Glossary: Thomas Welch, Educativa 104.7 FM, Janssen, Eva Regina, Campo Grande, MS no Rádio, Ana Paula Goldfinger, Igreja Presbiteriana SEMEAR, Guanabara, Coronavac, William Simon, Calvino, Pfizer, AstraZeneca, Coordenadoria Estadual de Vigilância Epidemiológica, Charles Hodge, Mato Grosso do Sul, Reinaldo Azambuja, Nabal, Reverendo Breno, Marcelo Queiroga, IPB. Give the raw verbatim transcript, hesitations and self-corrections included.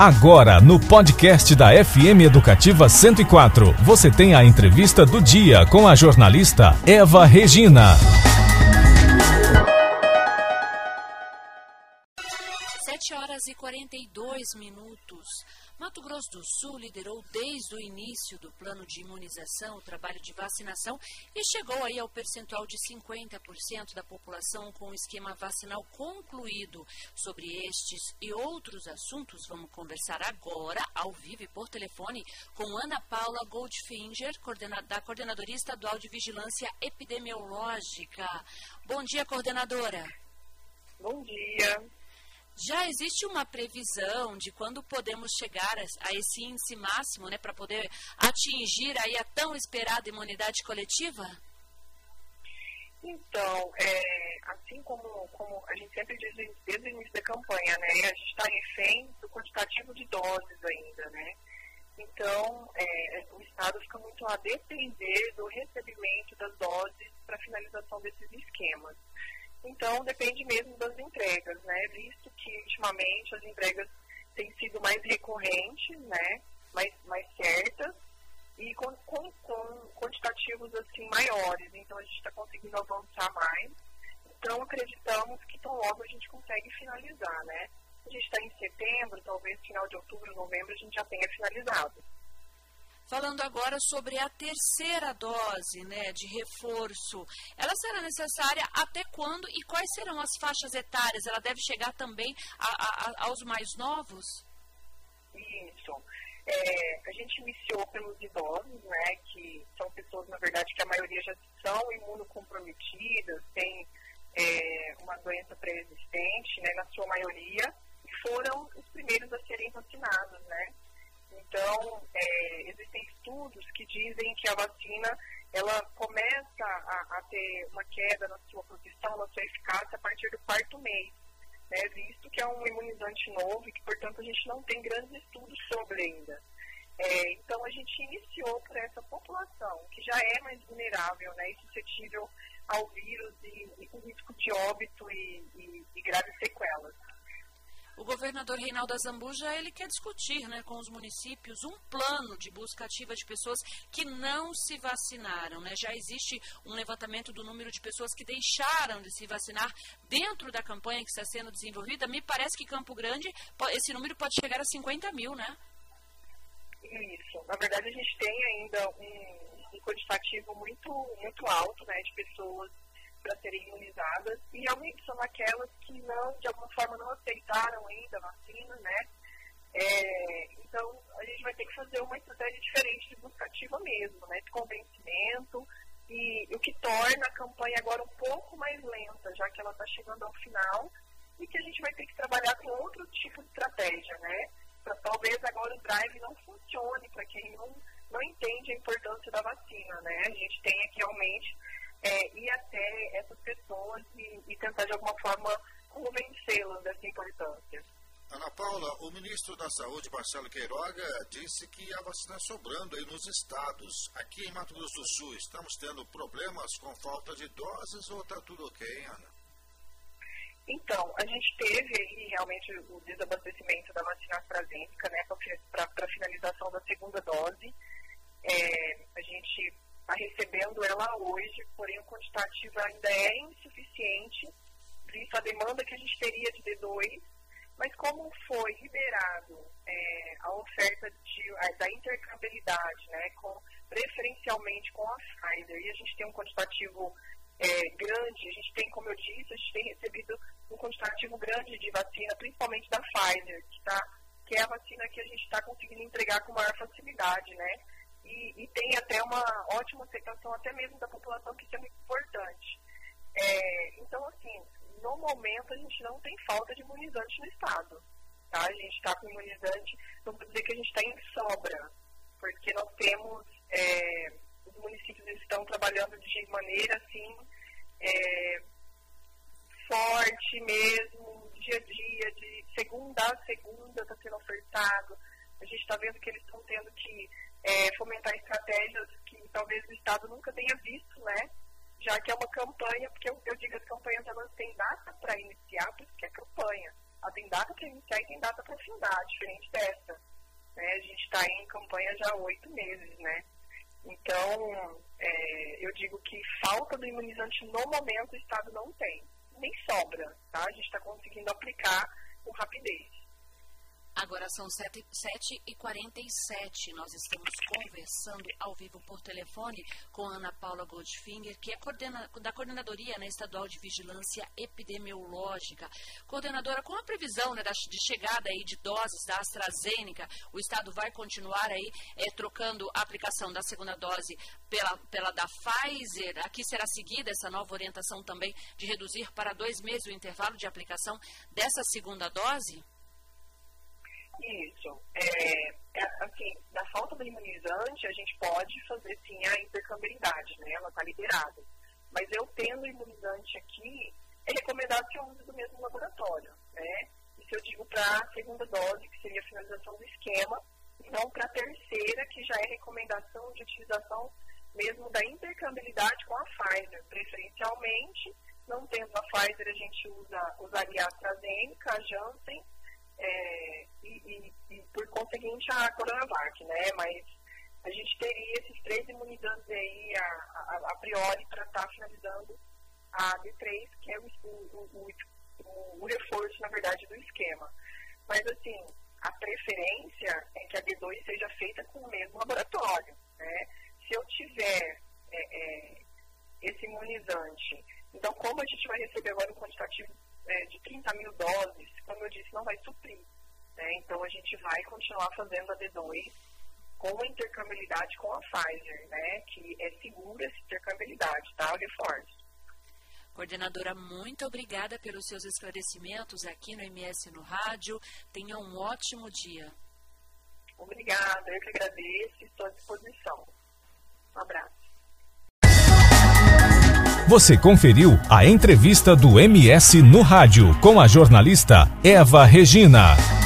Agora, no podcast da F M Educativa cento e quatro, você tem a entrevista do dia com a jornalista Eva Regina. sete horas e quarenta e dois minutos. Mato Grosso do Sul liderou desde o início do plano de imunização o trabalho de vacinação e chegou aí ao percentual de cinquenta por cento da população com o esquema vacinal concluído. Sobre estes e outros assuntos, vamos conversar agora, ao vivo e por telefone, com Ana Paula Goldfinger, da Coordenadoria Estadual de Vigilância Epidemiológica. Bom dia, coordenadora. Bom dia. Já existe uma previsão de quando podemos chegar a esse índice máximo, né, para poder atingir aí a tão esperada imunidade coletiva? Então, é, assim como, como a gente sempre diz desde o início da campanha, né, a gente está refém do quantitativo de doses ainda, né? Então, é, o Estado fica muito a depender do recebimento das doses para a finalização desses esquemas. Então, depende mesmo das entregas, né? Visto que, ultimamente, as entregas têm sido mais recorrentes, né? Mais, mais certas e com, com, com quantitativos, assim, maiores. Então, a gente está conseguindo avançar mais. Então, acreditamos que tão logo a gente consegue finalizar, né? A gente está em setembro, talvez final de outubro, novembro, a gente já tenha finalizado. Falando agora sobre a terceira dose, né, de reforço, ela será necessária até quando e quais serão as faixas etárias? Ela deve chegar também a, a, aos mais novos? Isso. É, a gente iniciou pelos idosos, né, que são pessoas, na verdade, que a maioria já são imunocomprometidas, têm é, uma doença pré-existente, né, na sua maioria, e foram os primeiros a serem vacinados, né? Então, é, existem estudos que dizem que a vacina, ela começa a, a ter uma queda na sua proteção, na sua eficácia a partir do quarto mês, né? Visto que é um imunizante novo e que, portanto, a gente não tem grandes estudos sobre ainda. É, então, a gente iniciou por essa população, que já é mais vulnerável, né, e suscetível ao vírus e, e com risco de óbito e, e, e graves sequelas. O governador Reinaldo Azambuja, ele quer discutir, né, com os municípios um plano de busca ativa de pessoas que não se vacinaram, né? Já existe um levantamento do número de pessoas que deixaram de se vacinar dentro da campanha que está sendo desenvolvida. Me parece que Campo Grande, esse número pode chegar a cinquenta mil, né? Isso. Na verdade, a gente tem ainda um, um quantitativo muito, muito alto, né, de pessoas para serem imunizadas, e realmente são aquelas que não, de alguma forma não aceitaram ainda a vacina, né? É, então, a gente vai ter que fazer uma estratégia diferente de busca ativa mesmo, né? De convencimento, e o que torna a campanha agora um pouco mais lenta, já que ela está chegando ao final, e que a gente vai ter que trabalhar com outro tipo de estratégia, né? Pra, talvez agora o drive não funcione para quem não, não entende a importância da vacina, né? A gente tem que realmente É, ir até essas pessoas e, e tentar, de alguma forma, convencê-las dessa importância. Ana Paula, o ministro da Saúde, Marcelo Queiroga, disse que a vacina é sobrando aí nos estados. Aqui em Mato Grosso do Sul, estamos tendo problemas com falta de doses ou está tudo ok, hein, Ana? Então, a gente teve aí realmente o desabastecimento da vacina AstraZeneca, né, para a finalização da segunda dose. É, a gente está recebendo ela hoje, porém o quantitativo ainda é insuficiente, visto a demanda que a gente teria de D dois, mas como foi liberado é, a oferta de, a, da intercambiabilidade, né, com, preferencialmente com a Pfizer, e a gente tem um quantitativo é, grande, a gente tem, como eu disse, a gente tem recebido um quantitativo grande de vacina, principalmente da Pfizer, que, tá, que é a vacina que a gente está conseguindo entregar com maior facilidade, né? E, e tem até uma ótima aceitação até mesmo da população, que isso é muito importante. É, então, assim, no momento a gente não tem falta de imunizante no estado, tá? A gente está com imunizante, não vou dizer que a gente está em sobra, porque nós temos, é, os municípios estão trabalhando de maneira, assim, é, forte mesmo, dia a dia, de segunda a segunda está sendo ofertado. A gente está vendo que eles estão tendo que É, fomentar estratégias que talvez o Estado nunca tenha visto, né? Já que é uma campanha, porque eu, eu digo que as campanhas elas têm data para iniciar, porque é campanha. Ela tem data para iniciar e tem data para finalizar, diferente dessa. Né? A gente está em campanha já há oito meses, né? Então, é, eu digo que falta do imunizante no momento o Estado não tem, nem sobra, tá? A gente está conseguindo aplicar com rapidez. Agora são sete e quarenta e sete, nós estamos conversando ao vivo por telefone com Ana Paula Goldfinger, que é coordena, da Coordenadoria né, Estadual de Vigilância Epidemiológica. Coordenadora, com a previsão né, da, de chegada aí de doses da AstraZeneca, o Estado vai continuar aí é, trocando a aplicação da segunda dose pela, pela da Pfizer? Aqui será seguida essa nova orientação também de reduzir para dois meses o intervalo de aplicação dessa segunda dose? Isso. É, é, assim, da falta do imunizante, a gente pode fazer, sim, a intercambiabilidade, né? Ela está liberada. Mas eu tendo imunizante aqui, é recomendado que eu use do mesmo laboratório, né? Isso eu digo para a segunda dose, que seria a finalização do esquema, e não para a terceira, que já é recomendação de utilização mesmo da intercambiabilidade com a Pfizer. Preferencialmente, não tendo a Pfizer, a gente usa, usaria a AstraZeneca, a Janssen, É, e, e, e por conseguinte a Coronavac, né? Mas a gente teria esses três imunizantes aí a, a, a priori para estar tá finalizando a D três, que é o, o, o, o, o reforço, na verdade, do esquema. Mas, assim, a preferência é que a D dois seja feita com o mesmo laboratório, né? Se eu tiver é, é, esse imunizante, então como a gente vai receber agora um quantitativo de trinta mil doses, como eu disse, não vai suprir. Né? Então, a gente vai continuar fazendo a D dois com a intercambiabilidade com a Pfizer, né? Que é segura essa intercambiabilidade, tá? Eu reforço. Coordenadora, muito obrigada pelos seus esclarecimentos aqui no M S no Rádio. Tenha um ótimo dia. Obrigada, eu que agradeço e estou à disposição. Um abraço. Você conferiu a entrevista do M S no Rádio com a jornalista Eva Regina.